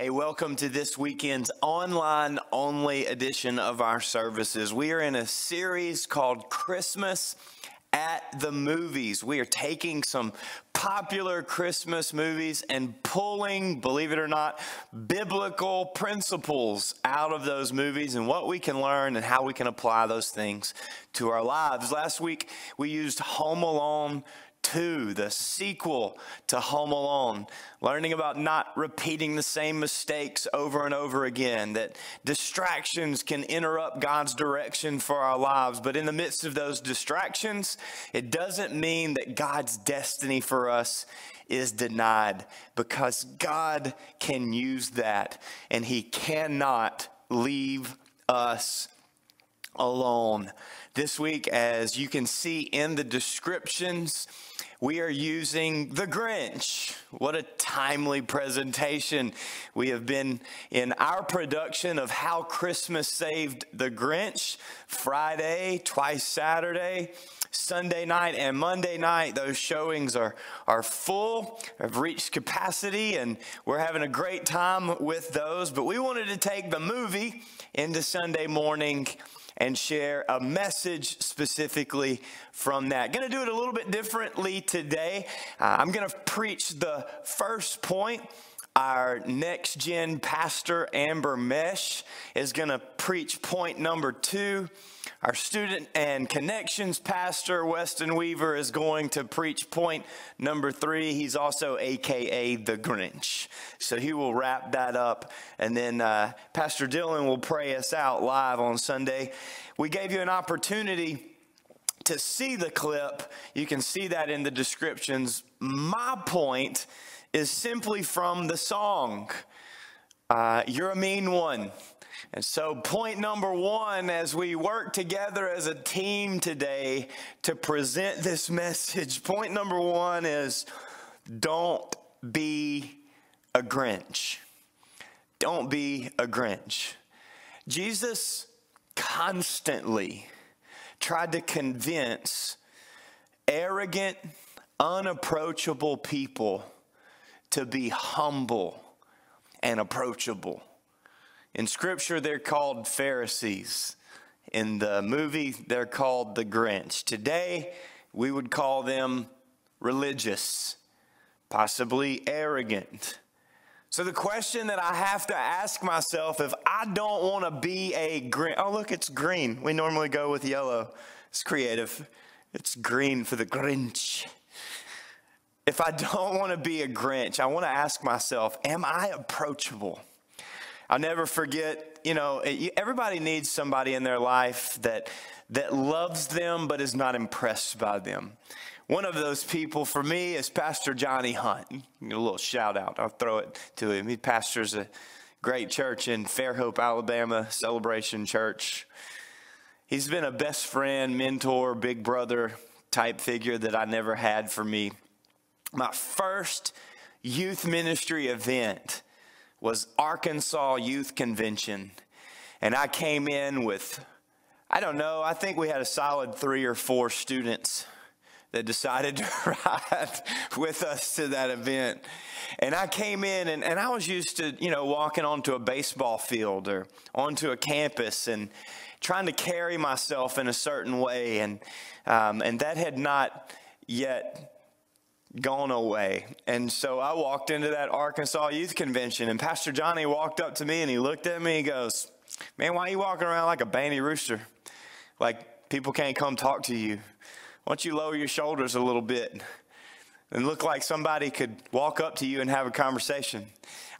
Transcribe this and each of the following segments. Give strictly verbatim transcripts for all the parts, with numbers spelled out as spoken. Hey, welcome to this weekend's online only edition of our services. We are in a series called Christmas at the Movies. We are taking some popular Christmas movies and pulling, believe it or not, biblical principles out of those movies and what we can learn and how we can apply those things to our lives. Last week, we used Home Alone two, the sequel to Home Alone, learning about not repeating the same mistakes over and over again, that distractions can interrupt God's direction for our lives. But in the midst of those distractions, it doesn't mean that God's destiny for us is denied, because God can use that and he cannot leave us alone. This week, as you can see in the descriptions, we are using The Grinch. What a timely presentation. We have been in our production of How Christmas Saved the Grinch, Friday, twice Saturday, Sunday night, and Monday night. Those showings are, are full, have reached capacity, and we're having a great time with those. But we wanted to take the movie into Sunday morning and share a message specifically from that. Gonna do it a little bit differently today. Uh, I'm gonna preach the first point. Our next gen pastor, Amber Mesh, is gonna preach point number two. Our student and connections pastor, Weston Weaver, is going to preach point number three. He's also A K A the Grinch. So he will wrap that up. And then uh, Pastor Dylan will pray us out live on Sunday. We gave you an opportunity to see the clip. You can see that in the descriptions. My point is simply from the song, uh, You're a Mean One. And so point number one, as we work together as a team today to present this message, point number one is don't be a Grinch. Don't be a Grinch. Jesus constantly tried to convince arrogant, unapproachable people to be humble and approachable. In Scripture, they're called Pharisees. In the movie, they're called the Grinch. Today, we would call them religious, possibly arrogant. So the question that I have to ask myself, if I don't want to be a Grinch, oh look, it's green. We normally go with yellow. It's creative. It's green for the Grinch. If I don't want to be a Grinch, I want to ask myself, am I approachable? I'll never forget, you know, everybody needs somebody in their life that that loves them but is not impressed by them. One of those people for me is Pastor Johnny Hunt. A little shout out. I'll throw it to him. He pastors a great church in Fairhope, Alabama, Celebration Church. He's been a best friend, mentor, big brother type figure that I never had for me. My first youth ministry event was Arkansas Youth Convention. And I came in with, I don't know, I think we had a solid three or four students that decided to ride with us to that event. And I came in and, and I was used to, you know, walking onto a baseball field or onto a campus and trying to carry myself in a certain way. And, um, and that had not yet gone away. And so I walked into that Arkansas Youth Convention, and Pastor Johnny walked up to me and he looked at me and he goes, "Man, why are you walking around like a banty rooster? Like people can't come talk to you. Why don't you lower your shoulders a little bit and look like somebody could walk up to you and have a conversation?"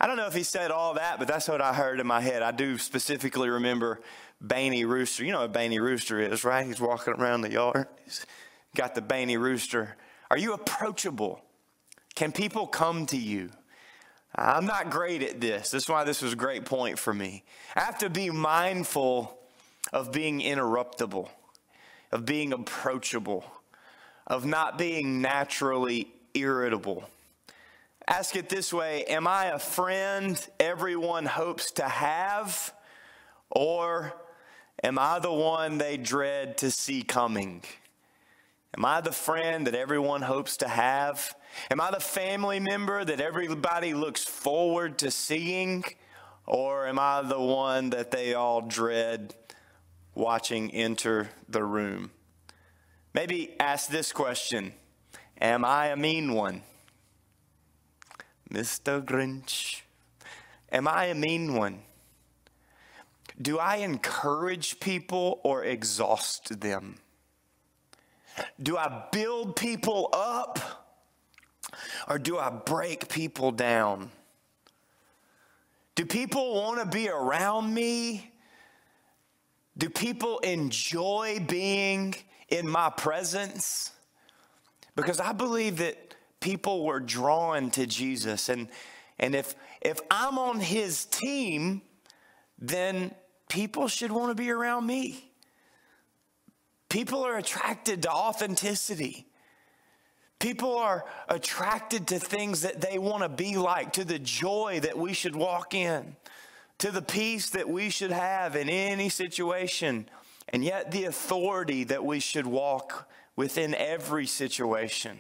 I don't know if he said all that, but that's what I heard in my head. I do specifically remember banty rooster. You know what banty rooster is, right? He's walking around the yard. He's got the banty rooster. Are you approachable? Can people come to you? I'm not great at this. That's why this was a great point for me. I have to be mindful of being interruptible, of being approachable, of not being naturally irritable. Ask it this way: am I a friend everyone hopes to have, or am I the one they dread to see coming? Am I the friend that everyone hopes to have? Am I the family member that everybody looks forward to seeing? Or am I the one that they all dread watching enter the room? Maybe ask this question. Am I a mean one? Mister Grinch. Am I a mean one? Do I encourage people or exhaust them? Do I build people up or do I break people down? Do people want to be around me? Do people enjoy being in my presence? Because I believe that people were drawn to Jesus, and and if if I'm on his team, then people should want to be around me. People are attracted to authenticity. People are attracted to things that they want to be like, to the joy that we should walk in, to the peace that we should have in any situation, and yet the authority that we should walk within every situation.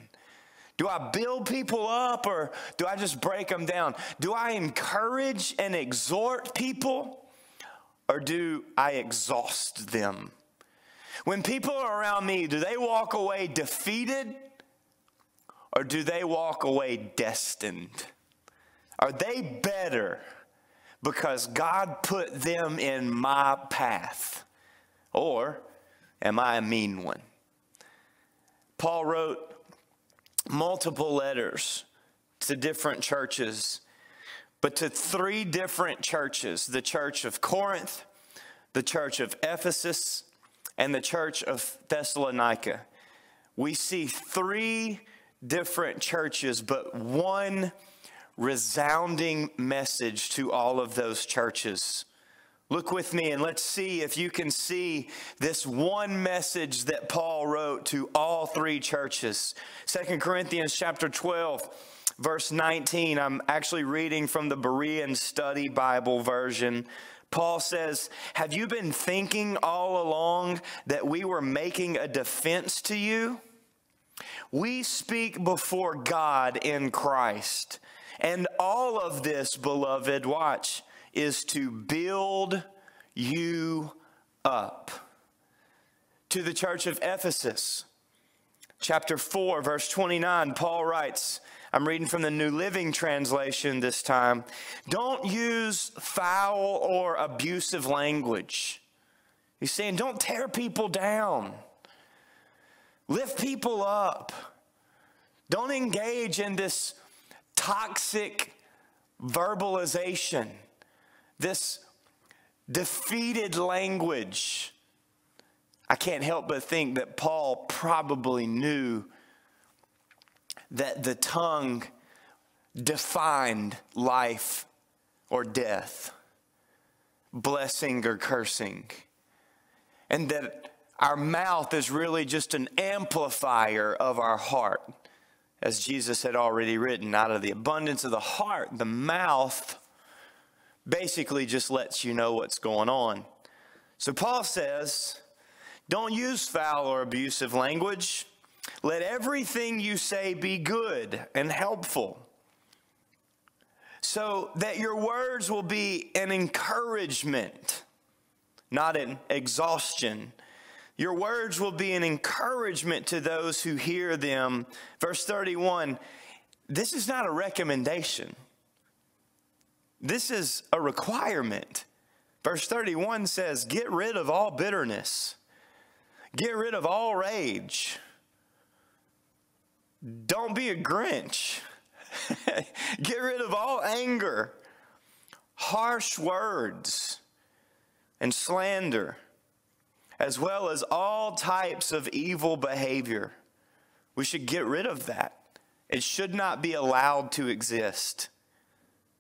Do I build people up or do I just break them down? Do I encourage and exhort people or do I exhaust them? When people are around me, do they walk away defeated or do they walk away destined? Are they better because God put them in my path? Or am I a mean one? Paul wrote multiple letters to different churches, but to three different churches: the church of Corinth, the church of Ephesus, and the church of Thessalonica. We see three different churches, but one resounding message to all of those churches. Look with me and let's see if you can see this one message that Paul wrote to all three churches. Second Corinthians chapter twelve, verse nineteen. I'm actually reading from the Berean Study Bible version. Paul says, "Have you been thinking all along that we were making a defense to you? We speak before God in Christ. And all of this, beloved, watch, is to build you up." To the church of Ephesus, chapter four, verse twenty-nine, Paul writes, I'm reading from the New Living Translation this time, "Don't use foul or abusive language." He's saying, don't tear people down. Lift people up. Don't engage in this toxic verbalization, this defeated language. I can't help but think that Paul probably knew that the tongue defined life or death, blessing or cursing, and that our mouth is really just an amplifier of our heart. As Jesus had already written, out of the abundance of the heart, the mouth basically just lets you know what's going on. So Paul says, don't use foul or abusive language. Let everything you say be good and helpful, so that your words will be an encouragement, not an exhaustion. Your words will be an encouragement to those who hear them. Verse thirty-one, this is not a recommendation. This is a requirement. Verse thirty-one says, get rid of all bitterness. Get rid of all rage. Don't be a Grinch. Get rid of all anger, harsh words, and slander, as well as all types of evil behavior. We should get rid of that. It should not be allowed to exist.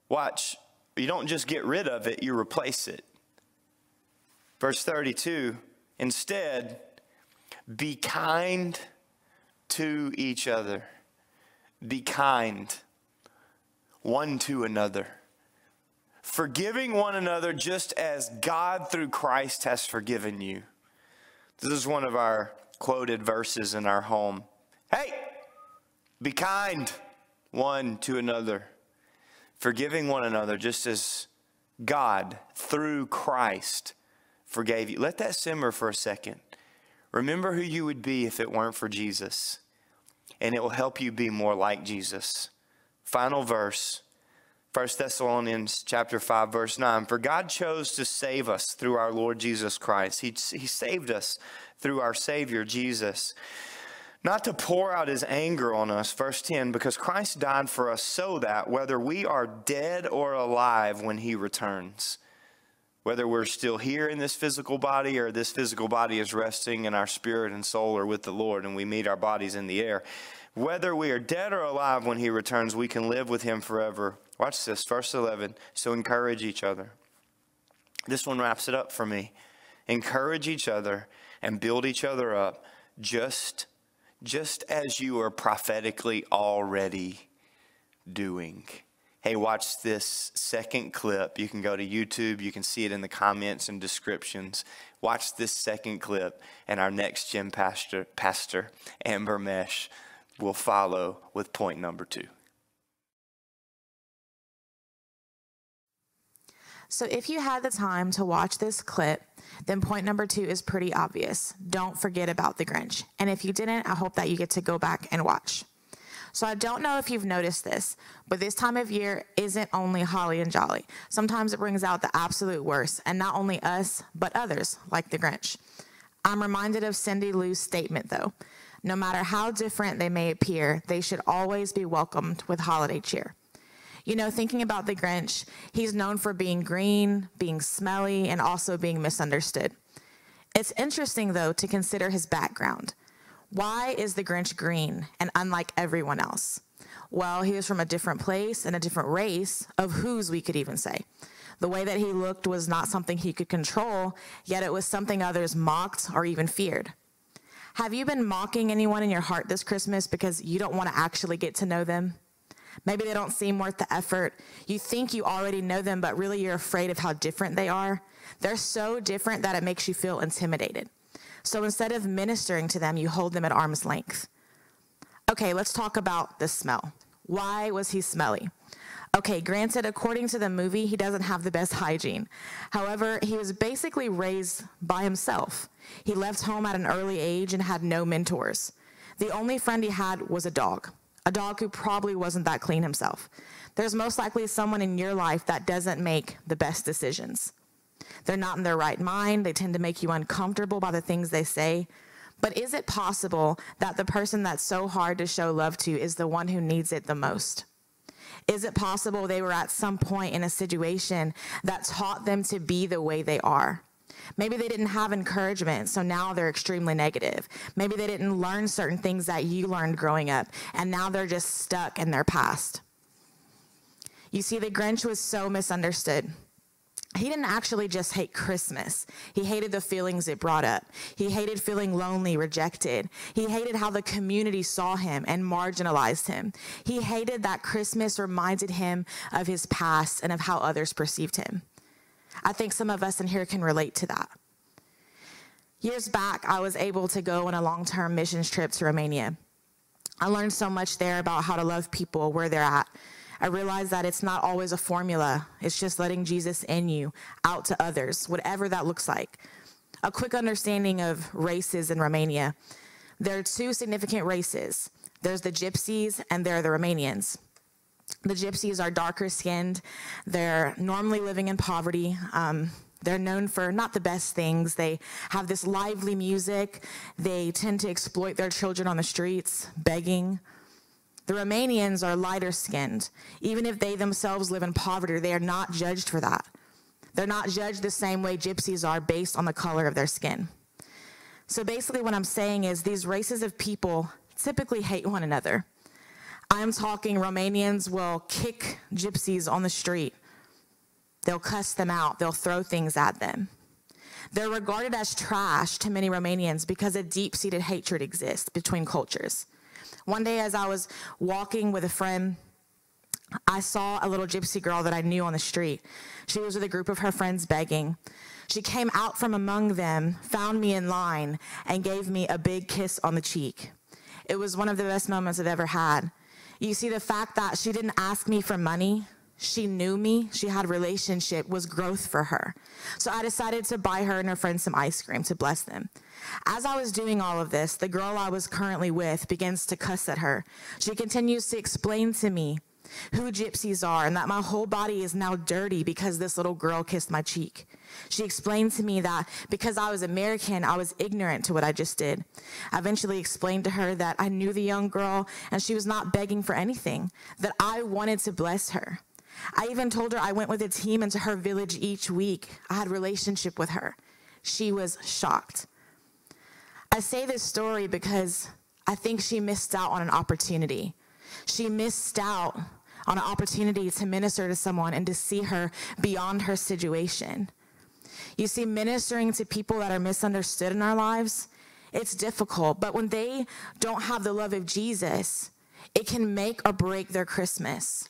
Watch. You don't just get rid of it, you replace it. Verse thirty-two, instead, be kind to each other. Be kind one to another, forgiving one another just as God through Christ has forgiven you. This is one of our quoted verses in our home. Hey, be kind one to another, forgiving one another, just as God, through Christ, forgave you. Let that simmer for a second. Remember who you would be if it weren't for Jesus, and it will help you be more like Jesus. Final verse, First Thessalonians chapter five, verse nine. For God chose to save us through our Lord Jesus Christ. He, he saved us through our Savior, Jesus. Not to pour out his anger on us, verse ten, because Christ died for us so that whether we are dead or alive when he returns, whether we're still here in this physical body or this physical body is resting in our spirit and soul or with the Lord and we meet our bodies in the air, whether we are dead or alive when he returns, we can live with him forever. Watch this, verse eleven, so encourage each other. This one wraps it up for me. Encourage each other and build each other up just Just as you are prophetically already doing. Hey, watch this second clip. You can go to YouTube. You can see it in the comments and descriptions. Watch this second clip, and our next gym pastor, pastor Amber Mesh, will follow with point number two. So if you had the time to watch this clip, then point number two is pretty obvious. Don't forget about the Grinch. And if you didn't, I hope that you get to go back and watch. So I don't know if you've noticed this, but this time of year isn't only holly and jolly. Sometimes it brings out the absolute worst, and not only us, but others like the Grinch. I'm reminded of Cindy Lou's statement though. No matter how different they may appear, they should always be welcomed with holiday cheer. You know, thinking about the Grinch, he's known for being green, being smelly, and also being misunderstood. It's interesting, though, to consider his background. Why is the Grinch green and unlike everyone else? Well, he was from a different place and a different race of whose we could even say. The way that he looked was not something he could control, yet it was something others mocked or even feared. Have you been mocking anyone in your heart this Christmas because you don't want to actually get to know them? Maybe they don't seem worth the effort. You think you already know them, but really you're afraid of how different they are. They're so different that it makes you feel intimidated. So instead of ministering to them, you hold them at arm's length. Okay, let's talk about the smell. Why was he smelly? Okay, granted, according to the movie, he doesn't have the best hygiene. However, he was basically raised by himself. He left home at an early age and had no mentors. The only friend he had was a dog. A dog who probably wasn't that clean himself. There's most likely someone in your life that doesn't make the best decisions. They're not in their right mind. They tend to make you uncomfortable by the things they say. But is it possible that the person that's so hard to show love to is the one who needs it the most? Is it possible they were at some point in a situation that taught them to be the way they are? Maybe they didn't have encouragement, so now they're extremely negative. Maybe they didn't learn certain things that you learned growing up, and now they're just stuck in their past. You see, the Grinch was so misunderstood. He didn't actually just hate Christmas. He hated the feelings it brought up. He hated feeling lonely, rejected. He hated how the community saw him and marginalized him. He hated that Christmas reminded him of his past and of how others perceived him. I think some of us in here can relate to that. Years back, I was able to go on a long-term missions trip to Romania. I learned so much there about how to love people where they're at. I realized that it's not always a formula. It's just letting Jesus in you, out to others, whatever that looks like. A quick understanding of races in Romania. There are two significant races. There's the Gypsies and there are the Romanians. The Gypsies are darker skinned. They're normally living in poverty. Um, they're known for not the best things. They have this lively music. They tend to exploit their children on the streets, begging. The Romanians are lighter skinned. Even if they themselves live in poverty, they are not judged for that. They're not judged the same way Gypsies are based on the color of their skin. So basically what I'm saying is these races of people typically hate one another. I'm talking Romanians will kick Gypsies on the street. They'll cuss them out. They'll throw things at them. They're regarded as trash to many Romanians because a deep-seated hatred exists between cultures. One day as I was walking with a friend, I saw a little gypsy girl that I knew on the street. She was with a group of her friends begging. She came out from among them, found me in line, and gave me a big kiss on the cheek. It was one of the best moments I've ever had. You see, the fact that she didn't ask me for money, she knew me, she had a relationship, was growth for her. So I decided to buy her and her friends some ice cream to bless them. As I was doing all of this, the girl I was currently with begins to cuss at her. She continues to explain to me who gypsies are and that my whole body is now dirty because this little girl kissed my cheek. She explained to me that because I was American, I was ignorant to what I just did. I eventually explained to her that I knew the young girl and she was not begging for anything, that I wanted to bless her. I even told her I went with a team into her village each week. I had a relationship with her. She was shocked. I say this story because I think she missed out on an opportunity. She missed out on an opportunity to minister to someone and to see her beyond her situation. You see, ministering to people that are misunderstood in our lives, it's difficult. But when they don't have the love of Jesus, it can make or break their Christmas.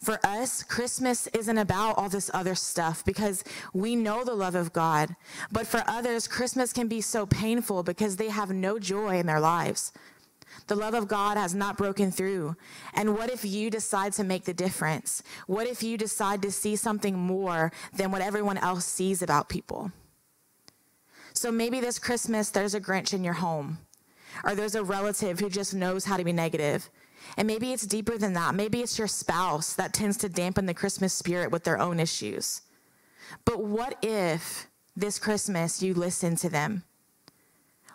For us, Christmas isn't about all this other stuff because we know the love of God. But for others, Christmas can be so painful because they have no joy in their lives. The love of God has not broken through. And what if you decide to make the difference? What if you decide to see something more than what everyone else sees about people? So maybe this Christmas, there's a Grinch in your home, or there's a relative who just knows how to be negative. And maybe it's deeper than that. Maybe it's your spouse that tends to dampen the Christmas spirit with their own issues. But what if this Christmas you listen to them?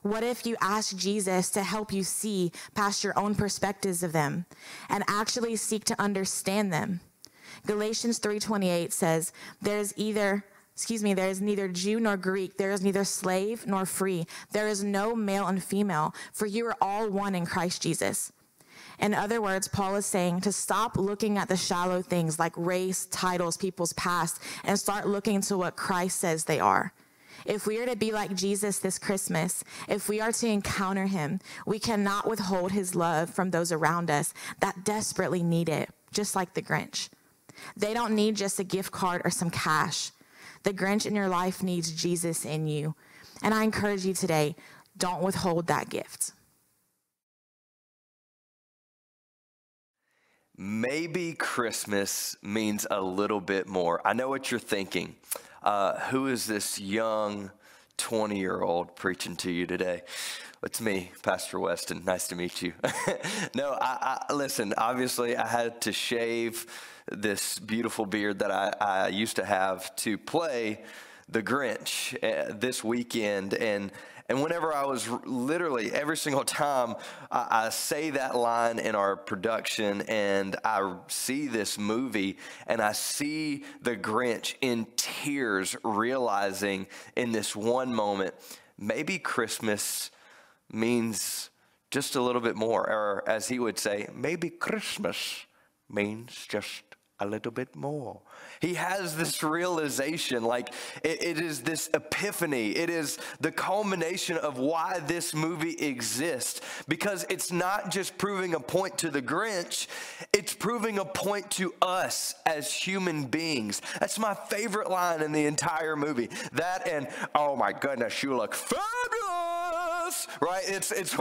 What if you ask Jesus to help you see past your own perspectives of them and actually seek to understand them? Galatians three twenty-eight says, there is either, excuse me, there is neither Jew nor Greek, there is neither slave nor free, there is no male and female, for you are all one in Christ Jesus. In other words, Paul is saying to stop looking at the shallow things like race, titles, people's past, and start looking to what Christ says they are. If we are to be like Jesus this Christmas, if we are to encounter him, we cannot withhold his love from those around us that desperately need it, just like the Grinch. They don't need just a gift card or some cash. The Grinch in your life needs Jesus in you. And I encourage you today, don't withhold that gift. Maybe Christmas means a little bit more. I know what you're thinking. Uh, who is this young twenty-year-old preaching to you today? It's me, Pastor Weston. Nice to meet you. No, I, I, listen, obviously I had to shave this beautiful beard that I, I used to have to play the Grinch uh, this weekend. And And whenever I was literally every single time I, I say that line in our production and I see this movie and I see the Grinch in tears realizing in this one moment, maybe Christmas means just a little bit more. Or as he would say, maybe Christmas means just a little bit more. He has this realization, like it, it is this epiphany. It is the culmination of why this movie exists, because it's not just proving a point to the Grinch, it's proving a point to us as human beings. That's my favorite line in the entire movie. That and, oh my goodness, you look fabulous, right? It's, it's,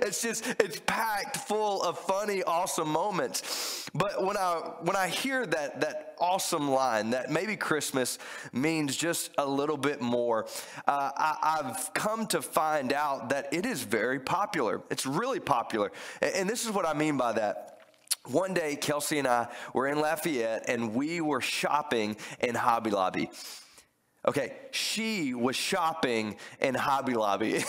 it's just, it's packed full of funny, awesome moments. But when I, when I hear that, that awesome line that maybe Christmas means just a little bit more. Uh, I, I've come to find out that it is very popular. It's really popular. And, and this is what I mean by that. One day, Kelsey and I were in Lafayette and we were shopping in Hobby Lobby. Okay, she was shopping in Hobby Lobby.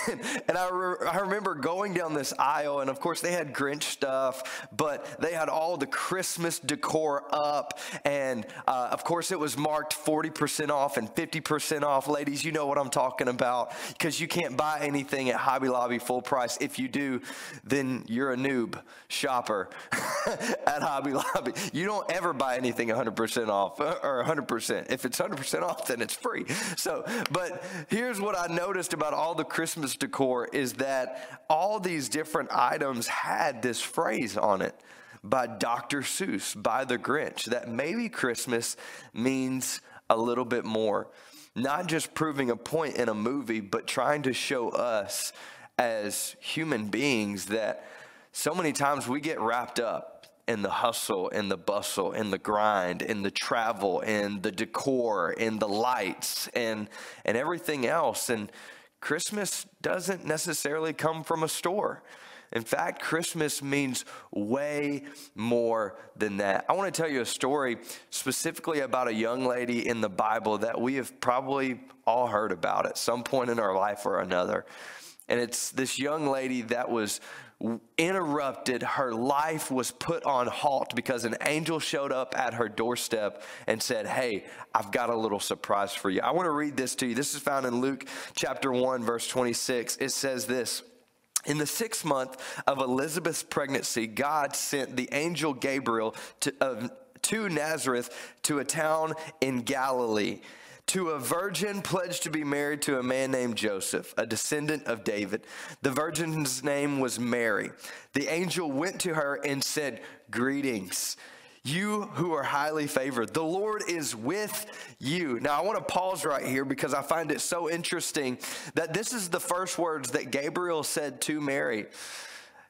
And I, re I remember going down this aisle, and of course they had Grinch stuff, but they had all the Christmas decor up. And uh, of course it was marked forty percent off and fifty percent off. Ladies, you know what I'm talking about, because you can't buy anything at Hobby Lobby full price. If you do, then you're a noob shopper at Hobby Lobby. You don't ever buy anything one hundred percent off or one hundred percent. If it's one hundred percent off, then it's free. So, but here's what I noticed about all the Christmas decor is that all these different items had this phrase on it. by Doctor Seuss, by the Grinch, that maybe Christmas means a little bit more. Not just proving a point in a movie, but trying to show us as human beings that so many times we get wrapped up in the hustle, in the bustle, in the grind, in the travel, in the decor, in the lights, and, and everything else. And Christmas doesn't necessarily come from a store. In fact, Christmas means way more than that. I want to tell you a story specifically about a young lady in the Bible that we have probably all heard about at some point in our life or another. And it's this young lady that was interrupted. Her life was put on halt because an angel showed up at her doorstep and said, hey, I've got a little surprise for you. I want to read this to you. This is found in Luke chapter one, verse twenty-six. It says this. In the sixth month of Elizabeth's pregnancy, God sent the angel Gabriel to, uh, to Nazareth, to a town in Galilee, to a virgin pledged to be married to a man named Joseph, a descendant of David. The virgin's name was Mary. The angel went to her and said, "Greetings, you who are highly favored. The Lord is with you." Now, I want to pause right here because I find it so interesting that this is the first words that Gabriel said to Mary.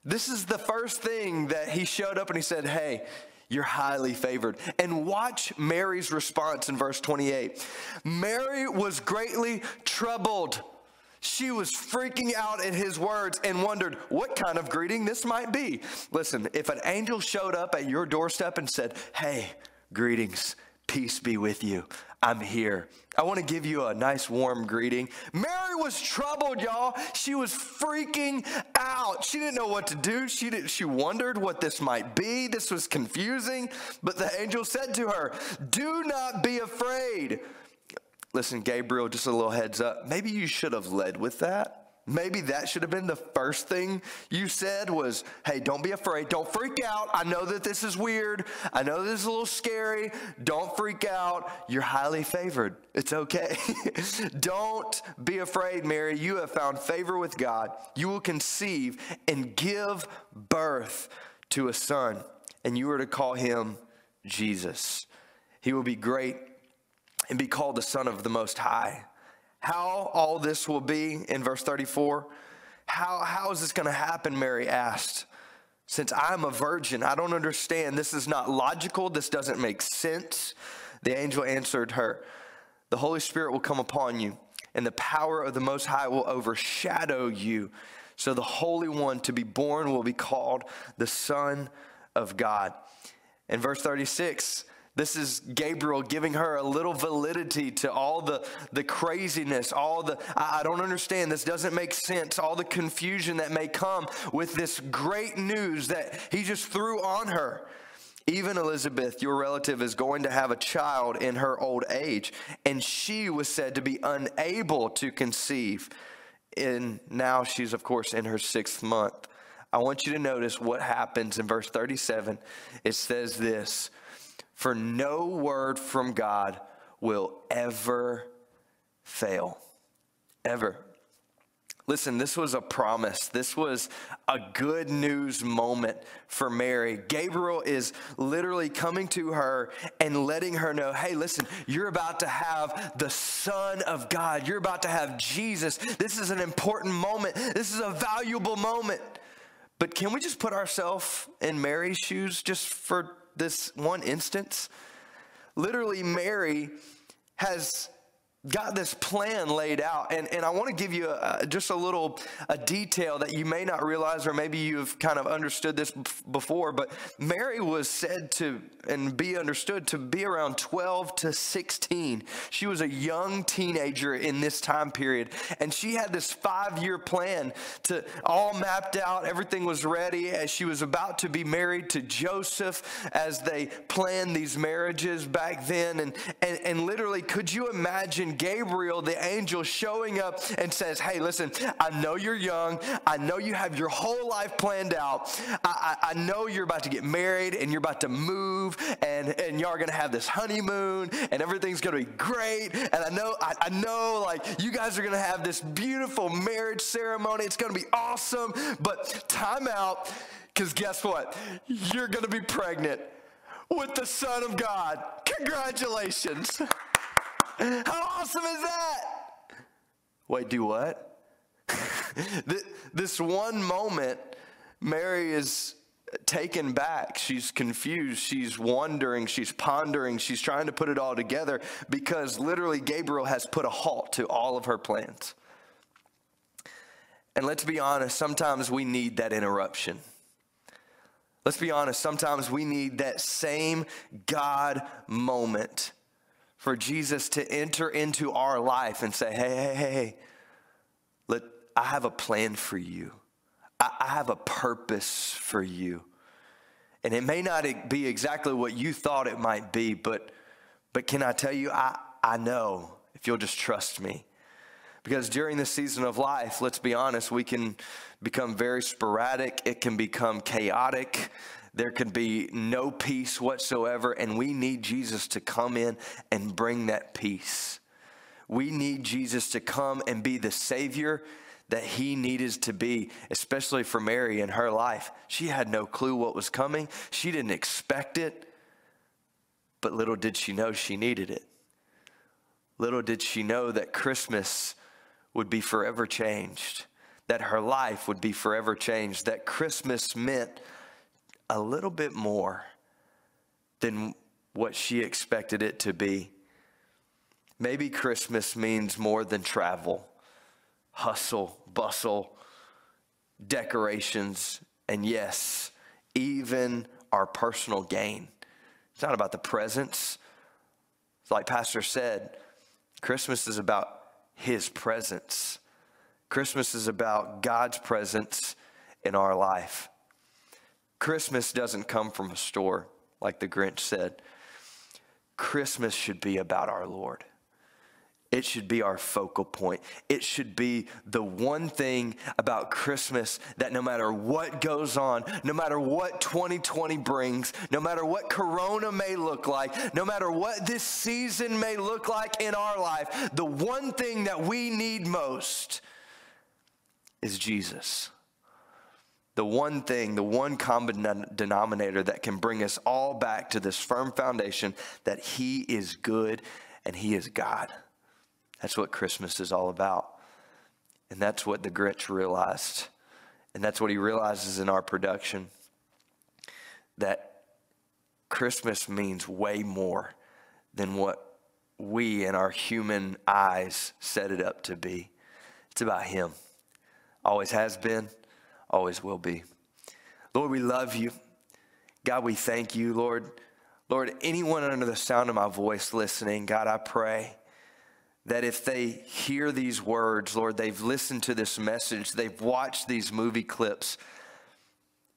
This is the first thing that he showed up and he said, hey, you're highly favored. And watch Mary's response in verse twenty-eight. Mary was greatly troubled. She was freaking out at his words and wondered what kind of greeting this might be. Listen, if an angel showed up at your doorstep and said, hey, greetings, peace be with you, I'm here, I want to give you a nice warm greeting. Mary was troubled, y'all. She was freaking out. She didn't know what to do. She didn't, she wondered what this might be. This was confusing. But the angel said to her, do not be afraid. Listen, Gabriel, just a little heads up. Maybe you should have led with that. Maybe that should have been the first thing you said was, hey, don't be afraid. Don't freak out. I know that this is weird. I know this is a little scary. Don't freak out. You're highly favored. It's okay. Don't be afraid, Mary. You have found favor with God. You will conceive and give birth to a son, and you are to call him Jesus. He will be great and be called the Son of the Most High. How all this will be in verse thirty-four. How, how is this going to happen, Mary asked. Since I'm a virgin, I don't understand. This is not logical. This doesn't make sense. The angel answered her, the Holy Spirit will come upon you, and the power of the Most High will overshadow you. So the Holy One to be born will be called the Son of God. In verse thirty-six, this is Gabriel giving her a little validity to all the, the craziness, all the, I, I don't understand, this doesn't make sense, all the confusion that may come with this great news that he just threw on her. Even Elizabeth, your relative, is going to have a child in her old age, and she was said to be unable to conceive. And now she's, of course, in her sixth month. I want you to notice what happens in verse thirty-seven. It says this. For no word from God will ever fail, ever. Listen, this was a promise. This was a good news moment for Mary. Gabriel is literally coming to her and letting her know, hey, listen, you're about to have the Son of God. You're about to have Jesus. This is an important moment. This is a valuable moment. But can we just put ourselves in Mary's shoes just for this one instance? Literally, Mary has got this plan laid out. And, and I want to give you a, just a little a detail that you may not realize, or maybe you've kind of understood this before, but Mary was said to, and be understood to be around twelve to sixteen. She was a young teenager in this time period. And she had this five-year plan to all mapped out. Everything was ready as she was about to be married to Joseph as they planned these marriages back then. And, and, and literally, could you imagine Gabriel, the angel, showing up and says, hey, listen, I know you're young. I know you have your whole life planned out. I, I, I know you're about to get married and you're about to move and, and y'all are going to have this honeymoon and everything's going to be great. And I know, I, I know like you guys are going to have this beautiful marriage ceremony. It's going to be awesome, but time out. Because guess what? You're going to be pregnant with the Son of God. Congratulations. How awesome is that? Wait, do what? This one moment, Mary is taken back. She's confused. She's wondering. She's pondering. She's trying to put it all together because literally Gabriel has put a halt to all of her plans. And let's be honest, sometimes we need that interruption. Let's be honest, sometimes we need that same God moment for Jesus to enter into our life and say, hey, hey, hey, hey, let, I have a plan for you. I, I have a purpose for you. And it may not be exactly what you thought it might be, but, but can I tell you, I, I know if you'll just trust me. Because during this season of life, let's be honest, we can become very sporadic. It can become chaotic. There can be no peace whatsoever. And we need Jesus to come in and bring that peace. We need Jesus to come and be the Savior that he needed to be, especially for Mary in her life. She had no clue what was coming. She didn't expect it. But little did she know she needed it. Little did she know that Christmas would be forever changed, that her life would be forever changed, that Christmas meant a little bit more than what she expected it to be. Maybe Christmas means more than travel, hustle, bustle, decorations, and yes, even our personal gain. It's not about the presents. Like Pastor said, Christmas is about his presence. Christmas is about God's presence in our life. Christmas doesn't come from a store, like the Grinch said. Christmas should be about our Lord. It should be our focal point. It should be the one thing about Christmas that no matter what goes on, no matter what twenty twenty brings, no matter what Corona may look like, no matter what this season may look like in our life, the one thing that we need most is Jesus. The one thing, the one common denominator that can bring us all back to this firm foundation that he is good and he is God. That's what Christmas is all about. And that's what the Grinch realized. And that's what he realizes in our production. That Christmas means way more than what we in our human eyes set it up to be. It's about him. Always has been, always will be. Lord, we love you. God, we thank you, Lord. Lord, anyone under the sound of my voice listening, God, I pray that if they hear these words, Lord, they've listened to this message, they've watched these movie clips.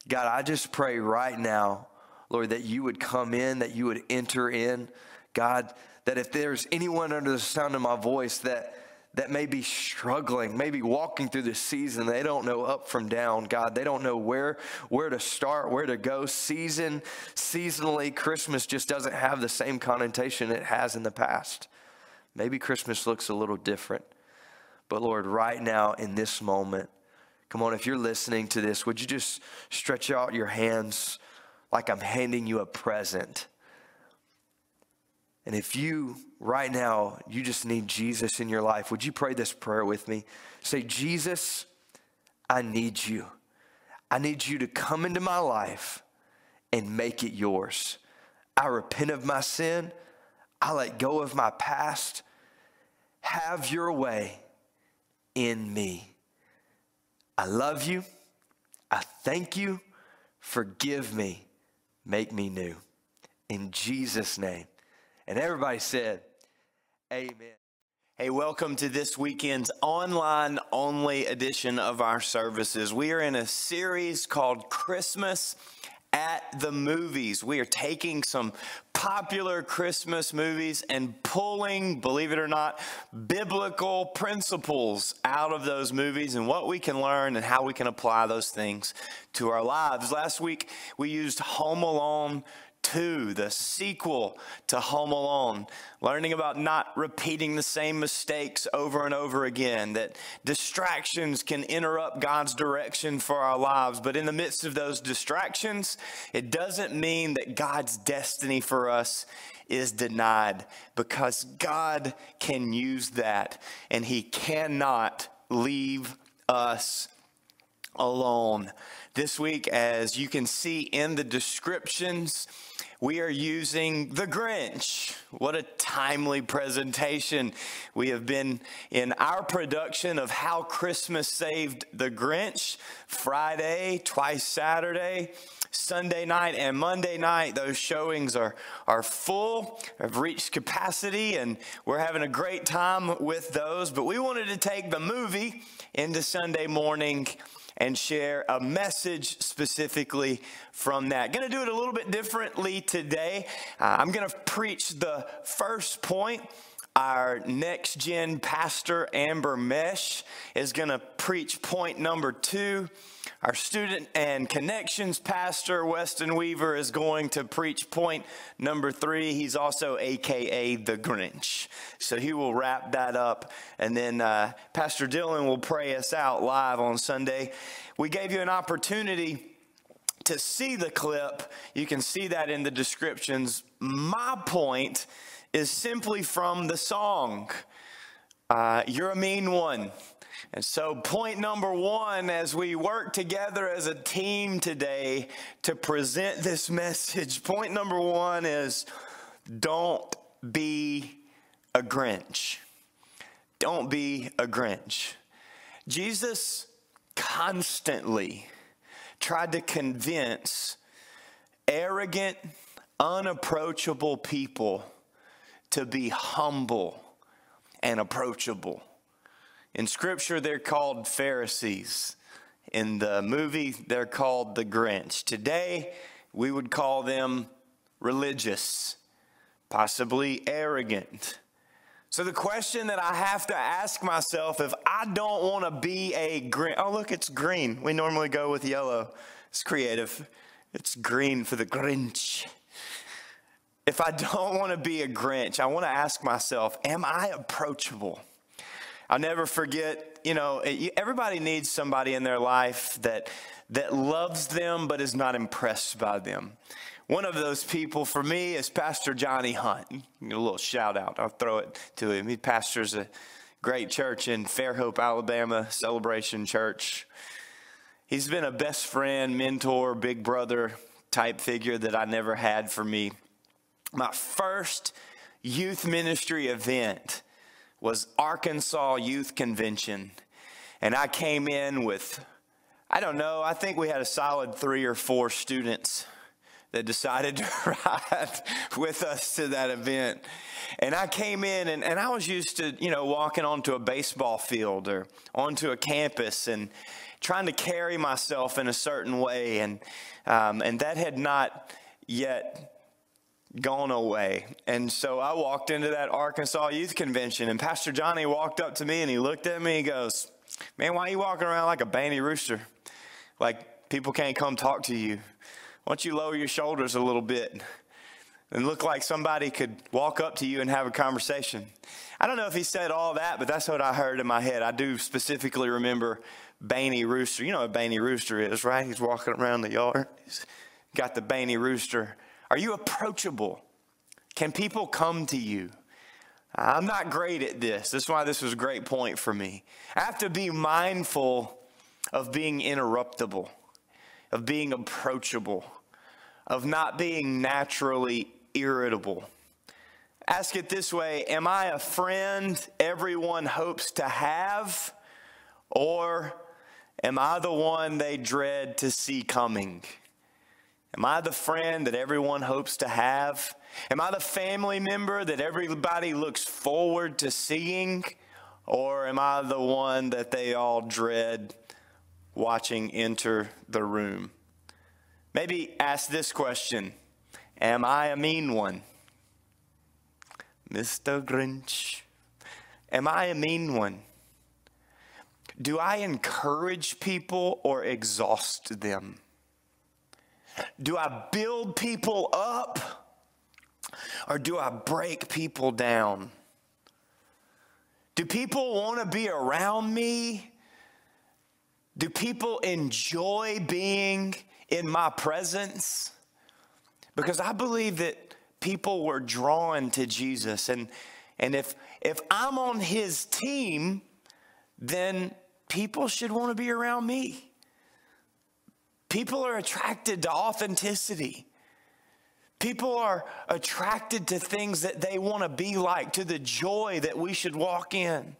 God, I just pray right now, Lord, that you would come in, that you would enter in. God, that if there's anyone under the sound of my voice that, that may be struggling, maybe walking through this season, they don't know up from down, God. They don't know where, where to start, where to go. Season, seasonally, Christmas just doesn't have the same connotation it has in the past. Maybe Christmas looks a little different. But Lord, right now in this moment, come on, if you're listening to this, would you just stretch out your hands like I'm handing you a present? And if you, right now, you just need Jesus in your life, would you pray this prayer with me? Say, Jesus, I need you. I need you to come into my life and make it yours. I repent of my sin. I let go of my past. Have your way in me. I love you. I thank you. Forgive me. Make me new. In Jesus' name. And everybody said, amen. Hey, welcome to this weekend's online only edition of our services. We are in a series called Christmas at the Movies. We are taking some popular Christmas movies and pulling, believe it or not, biblical principles out of those movies and what we can learn and how we can apply those things to our lives. Last week, we used Home Alone, two, the sequel to Home Alone, learning about not repeating the same mistakes over and over again, that distractions can interrupt God's direction for our lives. But in the midst of those distractions, it doesn't mean that God's destiny for us is denied, because God can use that and he cannot leave us alone. This week, as you can see in the descriptions, we are using The Grinch. What a timely presentation. We have been in our production of How Christmas Saved the Grinch, Friday, twice Saturday, Sunday night, and Monday night. Those showings are, are full, have reached capacity, and we're having a great time with those. But we wanted to take the movie into Sunday morning and share a message specifically from that. Going to do it a little bit differently today. Uh, I'm going to preach the first point. Our next gen pastor, Amber Mesh, is going to preach point number two. Our student and connections pastor, Weston Weaver, is going to preach point number three. He's also A K A The Grinch. So he will wrap that up. And then uh, Pastor Dylan will pray us out live on Sunday. We gave you an opportunity to see the clip. You can see that in the descriptions. My point is simply from the song, uh, You're a Mean One. And so point number one, as we work together as a team today to present this message, point number one is don't be a Grinch. Don't be a Grinch. Jesus constantly tried to convince arrogant, unapproachable people to be humble and approachable. In Scripture, they're called Pharisees. In the movie, they're called the Grinch. Today, we would call them religious, possibly arrogant. So the question that I have to ask myself, if I don't want to be a Grinch, oh look, it's green. We normally go with yellow. It's creative. It's green for the Grinch. If I don't want to be a Grinch, I want to ask myself, am I approachable? I'll never forget, you know, everybody needs somebody in their life that that loves them but is not impressed by them. One of those people for me is Pastor Johnny Hunt. A little shout out. I'll throw it to him. He pastors a great church in Fairhope, Alabama, Celebration Church. He's been a best friend, mentor, big brother type figure that I never had for me. My first youth ministry event was Arkansas Youth Convention. And I came in with, I don't know, I think we had a solid three or four students that decided to ride with us to that event. And I came in and, and I was used to, you know, walking onto a baseball field or onto a campus and trying to carry myself in a certain way. And, um, and that had not yet gone away. And so I walked into that Arkansas Youth Convention, and Pastor Johnny walked up to me and he looked at me and he goes, man, why are you walking around like a banty rooster? Like people can't come talk to you. Why don't you lower your shoulders a little bit and look like somebody could walk up to you and have a conversation. I don't know if he said all that, but that's what I heard in my head. I do specifically remember banty rooster. You know what banty rooster is, right? He's walking around the yard. He's got the banty rooster. Are you approachable? Can people come to you? I'm not great at this. That's why this was a great point for me. I have to be mindful of being interruptible, of being approachable, of not being naturally irritable. Ask it this way, am I a friend everyone hopes to have, or am I the one they dread to see coming? Am I the friend that everyone hopes to have? Am I the family member that everybody looks forward to seeing? Or am I the one that they all dread watching enter the room? Maybe ask this question. Am I a mean one? Mister Grinch. Am I a mean one? Do I encourage people or exhaust them? Do I build people up or do I break people down? Do people want to be around me? Do people enjoy being in my presence? Because I believe that people were drawn to Jesus. And, and if, if I'm on his team, then people should want to be around me. People are attracted to authenticity. People are attracted to things that they want to be like, to the joy that we should walk in,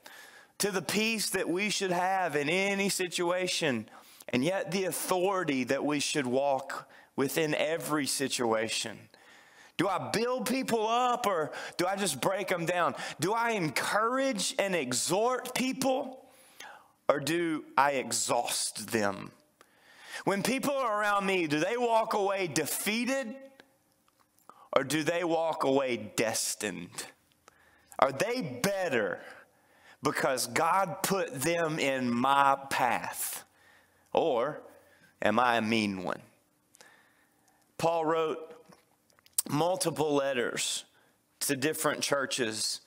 to the peace that we should have in any situation, and yet the authority that we should walk within every situation. Do I build people up or do I just break them down? Do I encourage and exhort people or do I exhaust them? When people are around me, do they walk away defeated or do they walk away destined? Are they better because God put them in my path? Or am I a mean one? Paul wrote multiple letters to different churches,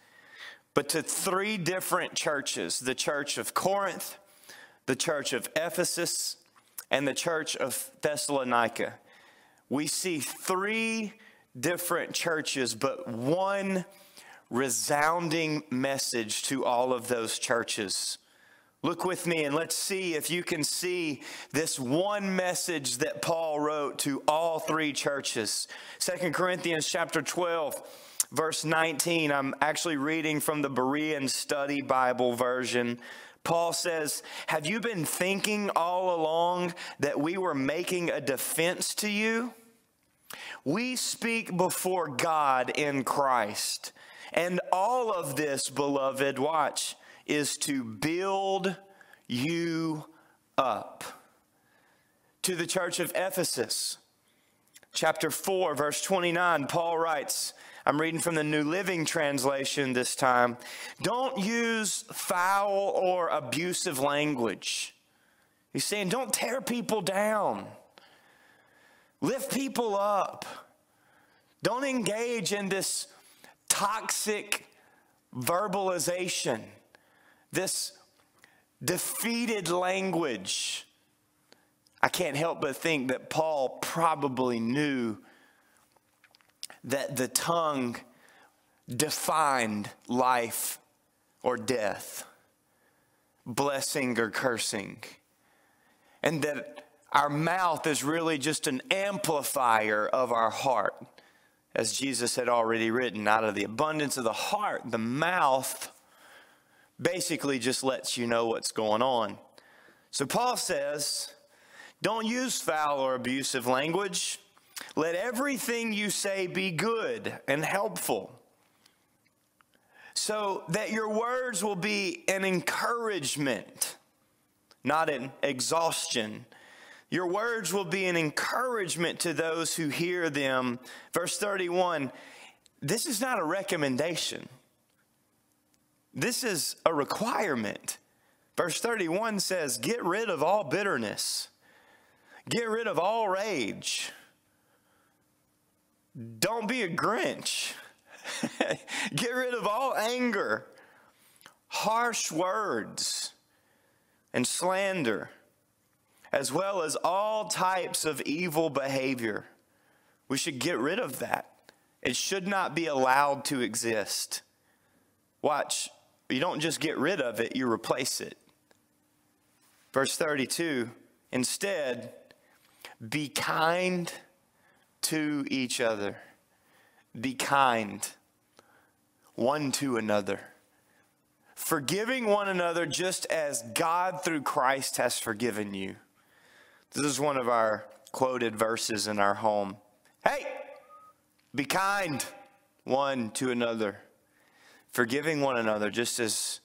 but to three different churches: the church of Corinth, the church of Ephesus, and the church of Thessalonica. We see three different churches, but one resounding message to all of those churches. Look with me and let's see if you can see this one message that Paul wrote to all three churches. Second Corinthians chapter twelve, verse nineteen. I'm actually reading from the Berean Study Bible version. Paul says, "Have you been thinking all along that we were making a defense to you? We speak before God in Christ. And all of this, beloved, watch, is to build you up." To the church of Ephesus, chapter four, verse twenty-nine, Paul writes, I'm reading from the New Living Translation this time, "Don't use foul or abusive language." He's saying, don't tear people down. Lift people up. Don't engage in this toxic verbalization, this defeated language. I can't help but think that Paul probably knew that the tongue defined life or death, blessing or cursing, and that our mouth is really just an amplifier of our heart. As Jesus had already written, out of the abundance of the heart, the mouth basically just lets you know what's going on. So Paul says, don't use foul or abusive language. Let everything you say be good and helpful, so that your words will be an encouragement, not an exhaustion. Your words will be an encouragement to those who hear them. Verse thirty-one, this is not a recommendation. This is a requirement. Verse thirty-one says, get rid of all bitterness. Get rid of all rage. Don't be a Grinch. Get rid of all anger, harsh words, and slander, as well as all types of evil behavior. We should get rid of that. It should not be allowed to exist. Watch, you don't just get rid of it, you replace it. Verse thirty-two, instead, be kind to each other. Be kind one to another, forgiving one another just as God through Christ has forgiven you. This is one of our quoted verses in our home. Hey, be kind one to another, forgiving one another just as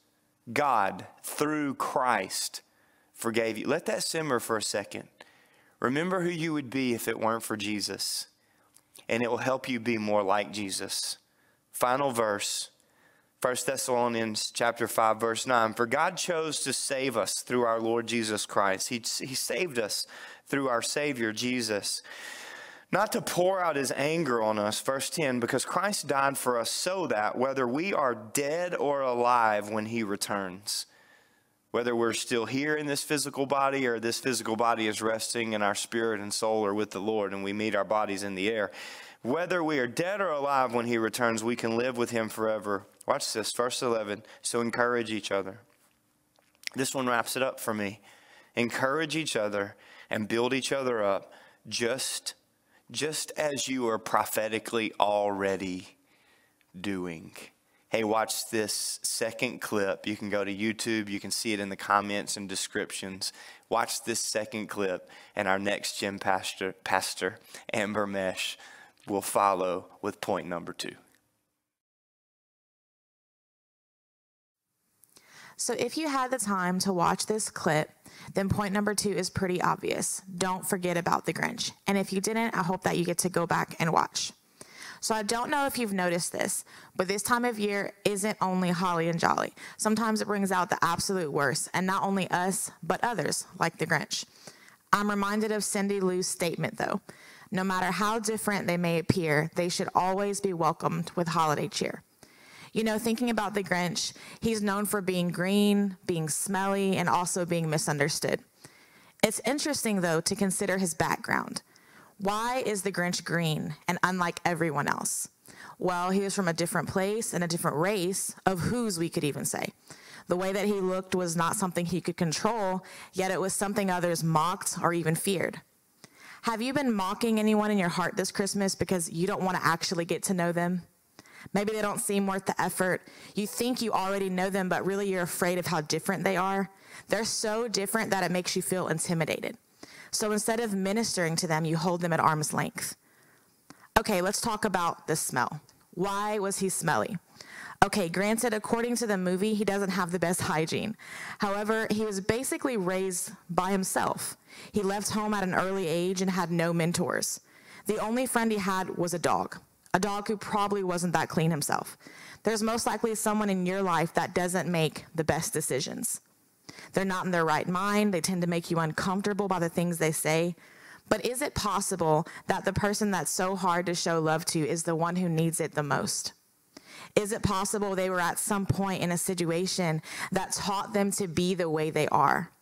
God through Christ forgave you. Let that simmer for a second. Remember who you would be if it weren't for Jesus, and it will help you be more like Jesus. Final verse, First Thessalonians chapter five, verse nine. For God chose to save us through our Lord Jesus Christ. He, he saved us through our Savior, Jesus. Not to pour out his anger on us, verse ten, because Christ died for us so that whether we are dead or alive when he returns, whether we're still here in this physical body or this physical body is resting and our spirit and soul are with the Lord and we meet our bodies in the air, whether we are dead or alive when he returns, we can live with him forever. Watch this, verse eleven, so encourage each other. This one wraps it up for me. Encourage each other and build each other up just Just as you are prophetically already doing. Hey, watch this second clip. You can go to YouTube. You can see it in the comments and descriptions. Watch this second clip, and our next gym pastor, pastor Amber Mesh, will follow with point number two. So if you had the time to watch this clip, then point number two is pretty obvious. Don't forget about the Grinch. And if you didn't, I hope that you get to go back and watch. So I don't know if you've noticed this, but this time of year isn't only holly and jolly. Sometimes it brings out the absolute worst, and not only us, but others like the Grinch. I'm reminded of Cindy Lou's statement though. No matter how different they may appear, they should always be welcomed with holiday cheer. You know, thinking about the Grinch, he's known for being green, being smelly, and also being misunderstood. It's interesting, though, to consider his background. Why is the Grinch green and unlike everyone else? Well, he was from a different place and a different race of whose we could even say. The way that he looked was not something he could control, yet it was something others mocked or even feared. Have you been mocking anyone in your heart this Christmas because you don't want to actually get to know them? Maybe they don't seem worth the effort. You think you already know them, but really you're afraid of how different they are. They're so different that it makes you feel intimidated. So instead of ministering to them, you hold them at arm's length. Okay, let's talk about the smell. Why was he smelly? Okay, granted, according to the movie, he doesn't have the best hygiene. However, he was basically raised by himself. He left home at an early age and had no mentors. The only friend he had was a dog. A dog who probably wasn't that clean himself. There's most likely someone in your life that doesn't make the best decisions. They're not in their right mind. They tend to make you uncomfortable by the things they say. But is it possible that the person that's so hard to show love to is the one who needs it the most? Is it possible they were at some point in a situation that taught them to be the way they are?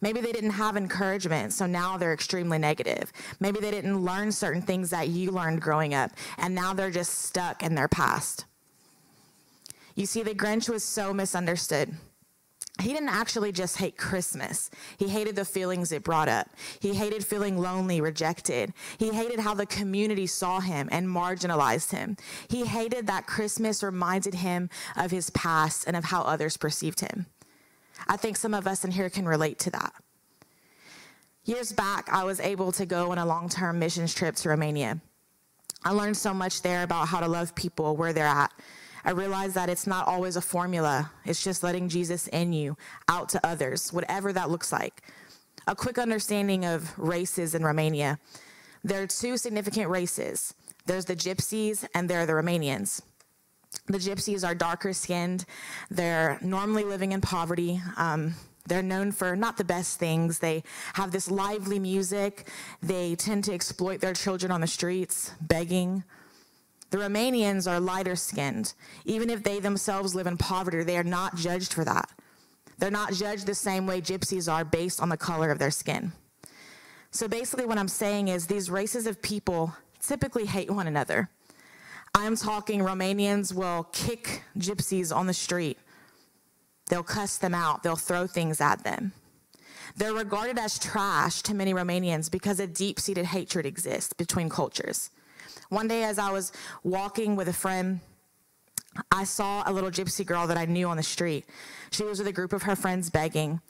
Maybe they didn't have encouragement, so now they're extremely negative. Maybe they didn't learn certain things that you learned growing up, and now they're just stuck in their past. You see, the Grinch was so misunderstood. He didn't actually just hate Christmas. He hated the feelings it brought up. He hated feeling lonely, rejected. He hated how the community saw him and marginalized him. He hated that Christmas reminded him of his past and of how others perceived him. I think some of us in here can relate to that. Years back, I was able to go on a long-term missions trip to Romania. I learned so much there about how to love people where they're at. I realized that it's not always a formula. It's just letting Jesus in you, out to others, whatever that looks like. A quick understanding of races in Romania. There are two significant races. There's the Gypsies and there are the Romanians. The Gypsies are darker skinned. They're normally living in poverty. Um, they're known for not the best things. They have this lively music. They tend to exploit their children on the streets, begging. The Romanians are lighter skinned. Even if they themselves live in poverty, they are not judged for that. They're not judged the same way Gypsies are based on the color of their skin. So basically what I'm saying is these races of people typically hate one another. I'm talking Romanians will kick Gypsies on the street. They'll cuss them out. They'll throw things at them. They're regarded as trash to many Romanians because a deep-seated hatred exists between cultures. One day as I was walking with a friend, I saw a little Gypsy girl that I knew on the street. She was with a group of her friends begging.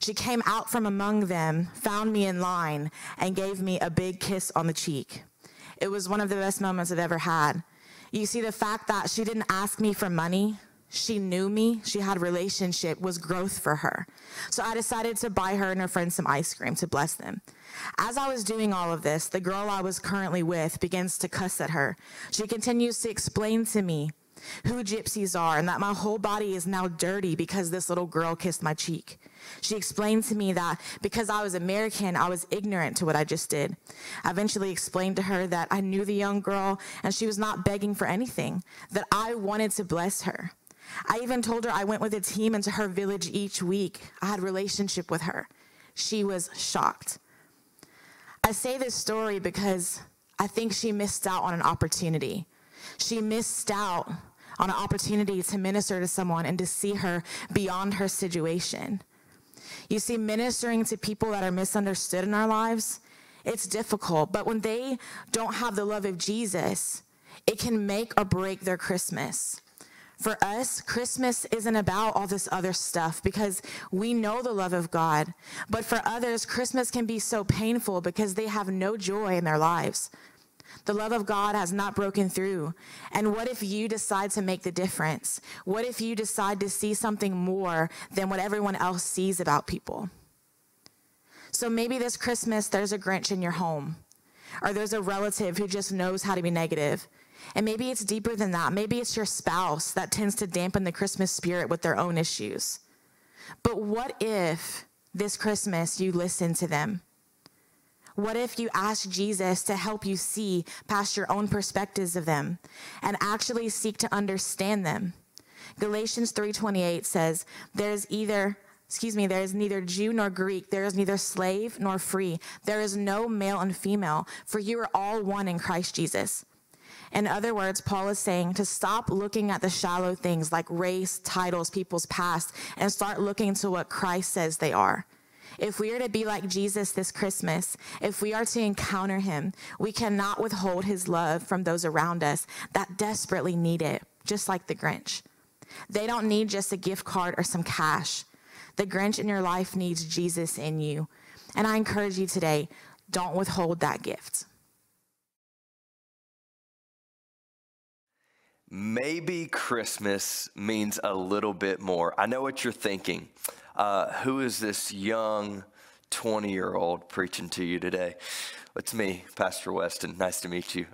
She came out from among them, found me in line, and gave me a big kiss on the cheek. It was one of the best moments I've ever had. You see, the fact that she didn't ask me for money, she knew me, she had a relationship, was growth for her. So I decided to buy her and her friends some ice cream to bless them. As I was doing all of this, the girl I was currently with begins to cuss at her. She continues to explain to me who gypsies are, and that my whole body is now dirty because this little girl kissed my cheek. She explained to me that because I was American, I was ignorant to what I just did. I eventually explained to her that I knew the young girl and she was not begging for anything, that I wanted to bless her. I even told her I went with a team into her village each week. I had a relationship with her. She was shocked. I say this story because I think she missed out on an opportunity. She missed out on an opportunity to minister to someone and to see her beyond her situation. You see, ministering to people that are misunderstood in our lives, it's difficult. But when they don't have the love of Jesus, it can make or break their Christmas. For us, Christmas isn't about all this other stuff because we know the love of God. But for others, Christmas can be so painful because they have no joy in their lives. The love of God has not broken through. And what if you decide to make the difference? What if you decide to see something more than what everyone else sees about people? So maybe this Christmas, there's a Grinch in your home, or there's a relative who just knows how to be negative. And maybe it's deeper than that. Maybe it's your spouse that tends to dampen the Christmas spirit with their own issues. But what if this Christmas you listen to them? What if you ask Jesus to help you see past your own perspectives of them and actually seek to understand them? Galatians three twenty-eight says, there is either, excuse me, there is neither Jew nor Greek. There is neither slave nor free. There is no male and female, for you are all one in Christ Jesus. In other words, Paul is saying to stop looking at the shallow things like race, titles, people's past, and start looking to what Christ says they are. If we are to be like Jesus this Christmas, if we are to encounter him, we cannot withhold his love from those around us that desperately need it, just like the Grinch. They don't need just a gift card or some cash. The Grinch in your life needs Jesus in you. And I encourage you today, don't withhold that gift. Maybe Christmas means a little bit more. I know what you're thinking. Uh, who is this young twenty-year-old preaching to you today? It's me, Pastor Weston. Nice to meet you.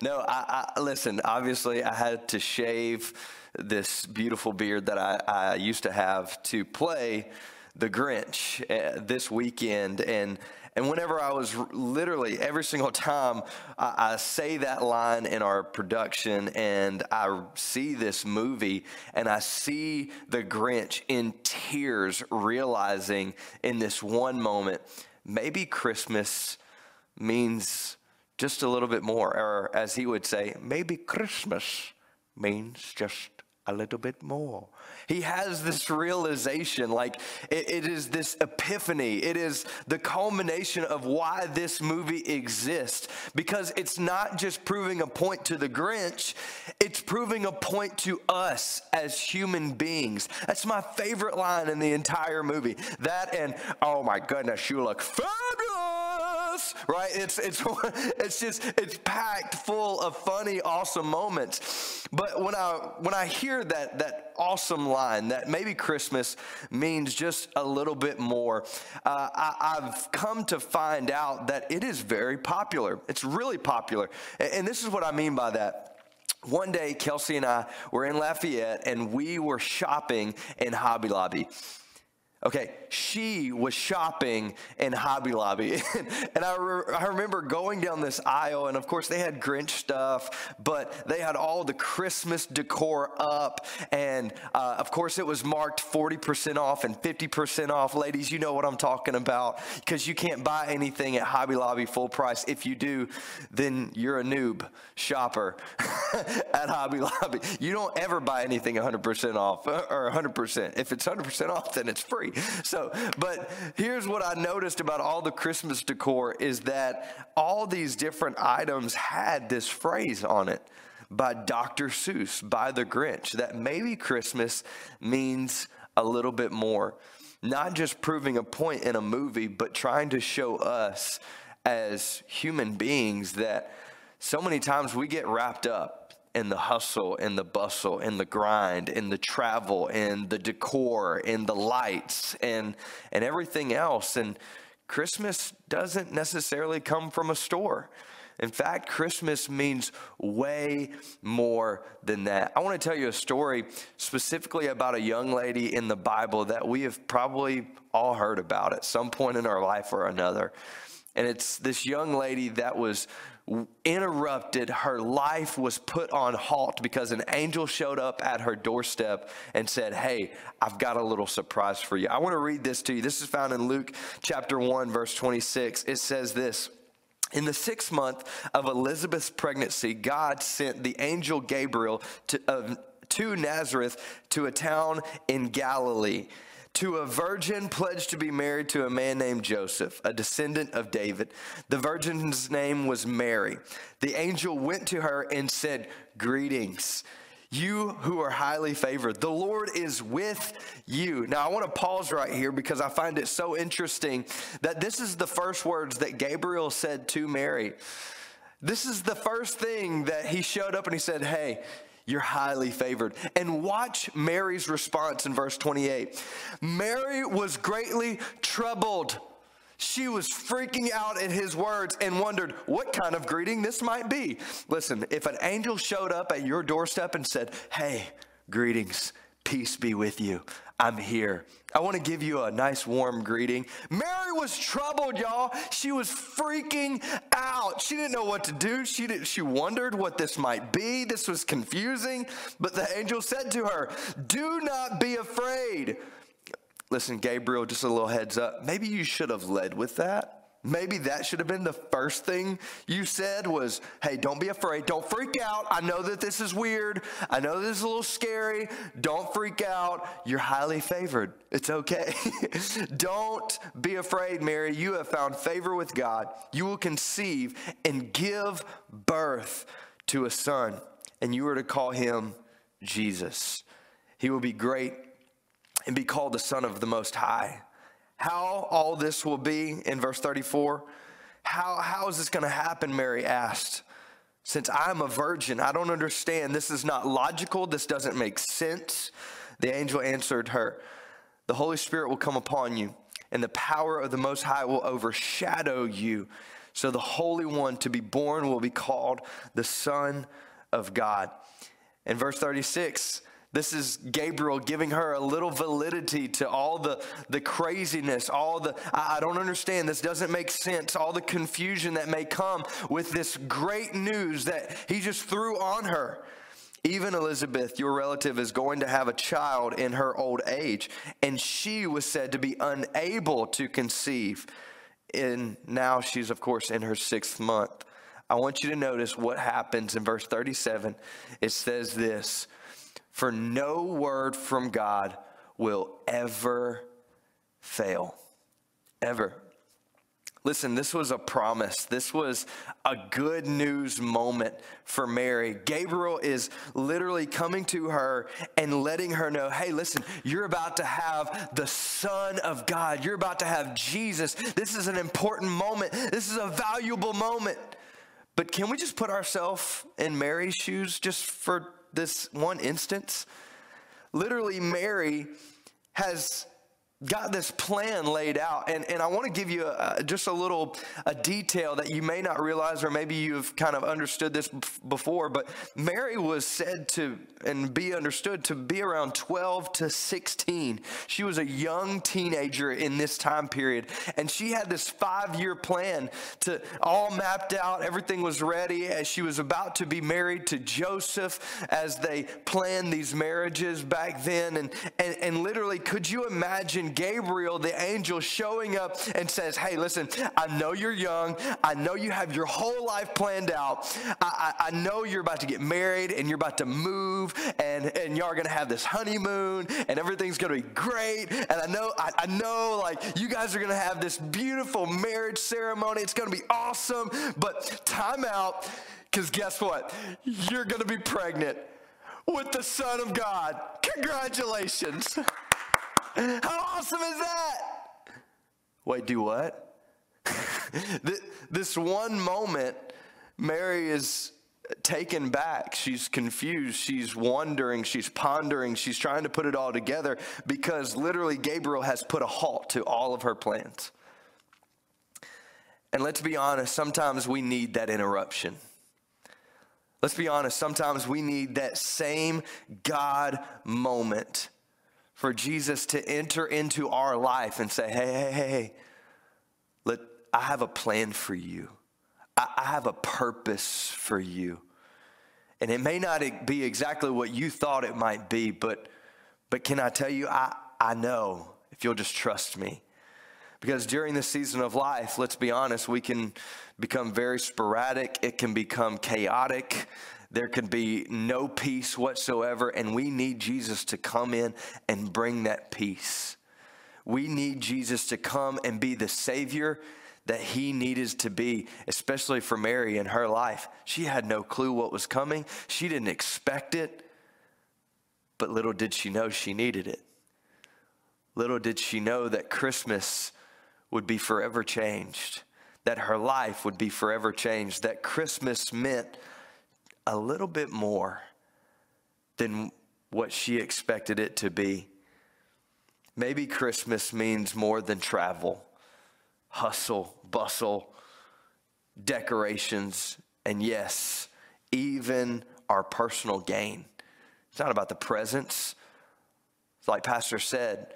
No, I, I, listen, obviously I had to shave this beautiful beard that I, I used to have to play the Grinch uh, this weekend. And And whenever I was literally every single time I, I say that line in our production and I see this movie and I see the Grinch in tears realizing in this one moment, maybe Christmas means just a little bit more. Or as he would say, maybe Christmas means just a little bit more. He has this realization, like it, it is this epiphany. It is the culmination of why this movie exists, because it's not just proving a point to the Grinch, it's proving a point to us as human beings. That's my favorite line in the entire movie. That and, oh my goodness, you look fabulous, right? It's, it's, it's just, it's packed full of funny, awesome moments. But when I when I hear that that awesome line that maybe Christmas means just a little bit more, uh, I, I've come to find out that it is very popular. It's really popular, and, and this is what I mean by that. One day, Kelsey and I were in Lafayette, and we were shopping in Hobby Lobby. Okay, she was shopping in Hobby Lobby, and I, re I remember going down this aisle, and of course they had Grinch stuff, but they had all the Christmas decor up, and uh, of course it was marked forty percent off and fifty percent off. Ladies, you know what I'm talking about, because you can't buy anything at Hobby Lobby full price. If you do, then you're a noob shopper at Hobby Lobby. You don't ever buy anything one hundred percent off, or one hundred percent. If it's one hundred percent off, then it's free. So, but here's what I noticed about all the Christmas decor is that all these different items had this phrase on it by Doctor Seuss, by the Grinch, that maybe Christmas means a little bit more. Not just proving a point in a movie, but trying to show us as human beings that so many times we get wrapped up in the hustle, in the bustle, in the grind, in the travel, in the decor, in the lights, and and everything else. And Christmas doesn't necessarily come from a store. In fact, Christmas means way more than that. I want to tell you a story specifically about a young lady in the Bible that we have probably all heard about at some point in our life or another. And it's this young lady that was interrupted. Her life was put on halt because an angel showed up at her doorstep and said, hey, I've got a little surprise for you. I want to read this to you. This is found in Luke chapter one, verse twenty-six. It says this. In the sixth month of Elizabeth's pregnancy, God sent the angel Gabriel to, uh, to Nazareth, to a town in Galilee, to a virgin pledged to be married to a man named Joseph, a descendant of David. The virgin's name was Mary. The angel went to her and said, greetings, you who are highly favored. The Lord is with you. Now, I want to pause right here because I find it so interesting that this is the first words that Gabriel said to Mary. This is the first thing that he showed up and he said, hey, you're highly favored. And watch Mary's response in verse twenty-eight. Mary was greatly troubled. She was freaking out at his words and wondered what kind of greeting this might be. Listen, if an angel showed up at your doorstep and said, hey, greetings, peace be with you, I'm here, I want to give you a nice warm greeting. Mary was troubled, y'all. She was freaking out. She didn't know what to do. She didn't, she wondered what this might be. This was confusing. But the angel said to her, do not be afraid. Listen, Gabriel, just a little heads up. Maybe you should have led with that. Maybe that should have been the first thing you said was, hey, don't be afraid. Don't freak out. I know that this is weird. I know this is a little scary. Don't freak out. You're highly favored. It's okay. Don't be afraid, Mary. You have found favor with God. You will conceive and give birth to a son, and you are to call him Jesus. He will be great and be called the Son of the Most High. How all this will be in verse thirty-four. How, how is this going to happen? Mary asked. Since I'm a virgin, I don't understand. This is not logical. This doesn't make sense. The angel answered her, the Holy Spirit will come upon you, and the power of the Most High will overshadow you. So the Holy One to be born will be called the Son of God. In verse thirty-six, this is Gabriel giving her a little validity to all the, the craziness, all the, I, I don't understand, this doesn't make sense, all the confusion that may come with this great news that he just threw on her. Even Elizabeth, your relative, is going to have a child in her old age, and she was said to be unable to conceive. And now she's, of course, in her sixth month. I want you to notice what happens in verse thirty-seven. It says this. For no word from God will ever fail, ever. Listen, this was a promise. This was a good news moment for Mary. Gabriel is literally coming to her and letting her know, hey, listen, you're about to have the Son of God. You're about to have Jesus. This is an important moment. This is a valuable moment. But can we just put ourselves in Mary's shoes just for this one instance? Literally, Mary has got this plan laid out, and, and I want to give you a, just a little a detail that you may not realize, or maybe you've kind of understood this before, but Mary was said to, and be understood, to be around twelve to sixteen. She was a young teenager in this time period, and she had this five-year plan to all mapped out. Everything was ready as she was about to be married to Joseph as they planned these marriages back then, and, and, and literally, could you imagine Gabriel, the angel, showing up and says, hey, listen, I know you're young. I know you have your whole life planned out. I, I, I know you're about to get married and you're about to move and, and y'all are going to have this honeymoon and everything's going to be great. And I know, I, I know like you guys are going to have this beautiful marriage ceremony. It's going to be awesome, but time out, because guess what? You're going to be pregnant with the Son of God. Congratulations. How awesome is that? Wait, do what? This one moment, Mary is taken back. She's confused. She's wondering. She's pondering. She's trying to put it all together because literally Gabriel has put a halt to all of her plans. And let's be honest, sometimes we need that interruption. Let's be honest, sometimes we need that same God moment for Jesus to enter into our life and say, hey, hey, hey, let, I have a plan for you. I, I have a purpose for you. And it may not be exactly what you thought it might be, but, but can I tell you, I, I know if you'll just trust me. Because during this season of life, let's be honest, we can become very sporadic. It can become chaotic. There can be no peace whatsoever. And we need Jesus to come in and bring that peace. We need Jesus to come and be the Savior that he needed to be, especially for Mary in her life. She had no clue what was coming. She didn't expect it. But little did she know she needed it. Little did she know that Christmas would be forever changed, that her life would be forever changed, that Christmas meant a little bit more than what she expected it to be. Maybe Christmas means more than travel, hustle, bustle, decorations, and yes, even our personal gain. It's not about the presents. It's like Pastor said,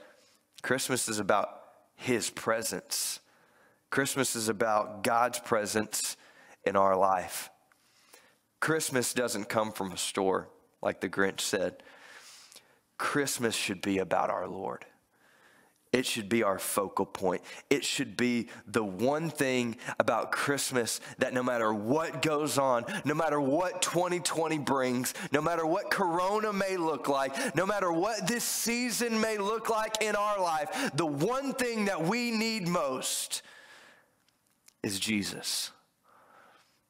Christmas is about his presence. Christmas is about God's presence in our life. Christmas doesn't come from a store, like the Grinch said. Christmas should be about our Lord. It should be our focal point. It should be the one thing about Christmas that no matter what goes on, no matter what twenty twenty brings, no matter what Corona may look like, no matter what this season may look like in our life, the one thing that we need most is Jesus.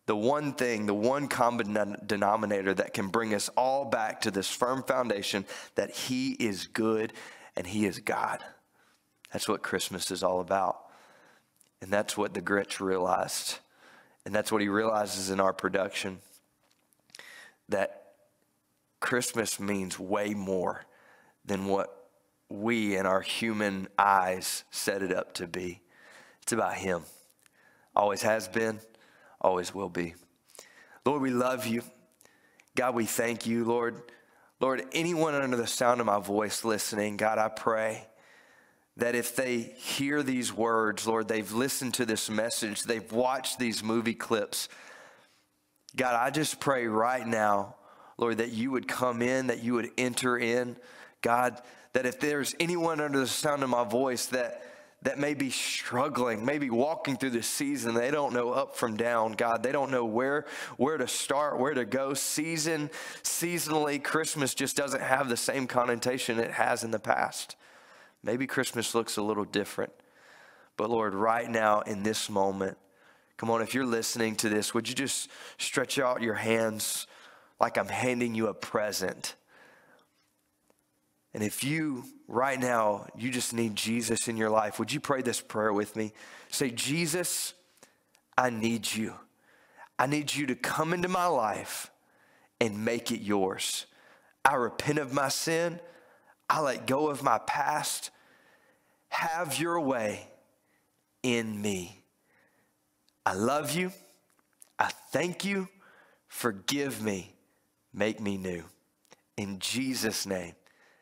The one thing, the one common denominator that can bring us all back to this firm foundation that he is good and he is God. That's what Christmas is all about. And that's what the Grinch realized. And that's what he realizes in our production. That Christmas means way more than what we in our human eyes set it up to be. It's about him. Always has been, always will be. Lord, we love you. God, we thank you, Lord. Lord, anyone under the sound of my voice listening, God, I pray that if they hear these words, Lord, they've listened to this message, they've watched these movie clips. God, I just pray right now, Lord, that you would come in, that you would enter in. God, that if there's anyone under the sound of my voice that, that may be struggling, maybe walking through this season, they don't know up from down, God. They don't know where, where to start, where to go. Season, seasonally, Christmas just doesn't have the same connotation it has in the past. Maybe Christmas looks a little different. But Lord, right now in this moment, come on, if you're listening to this, would you just stretch out your hands like I'm handing you a present? And if you, right now, you just need Jesus in your life, would you pray this prayer with me? Say, Jesus, I need you. I need you to come into my life and make it yours. I repent of my sin. I let go of my past. Have your way in me. I love you. I thank you. Forgive me. Make me new. In Jesus' name.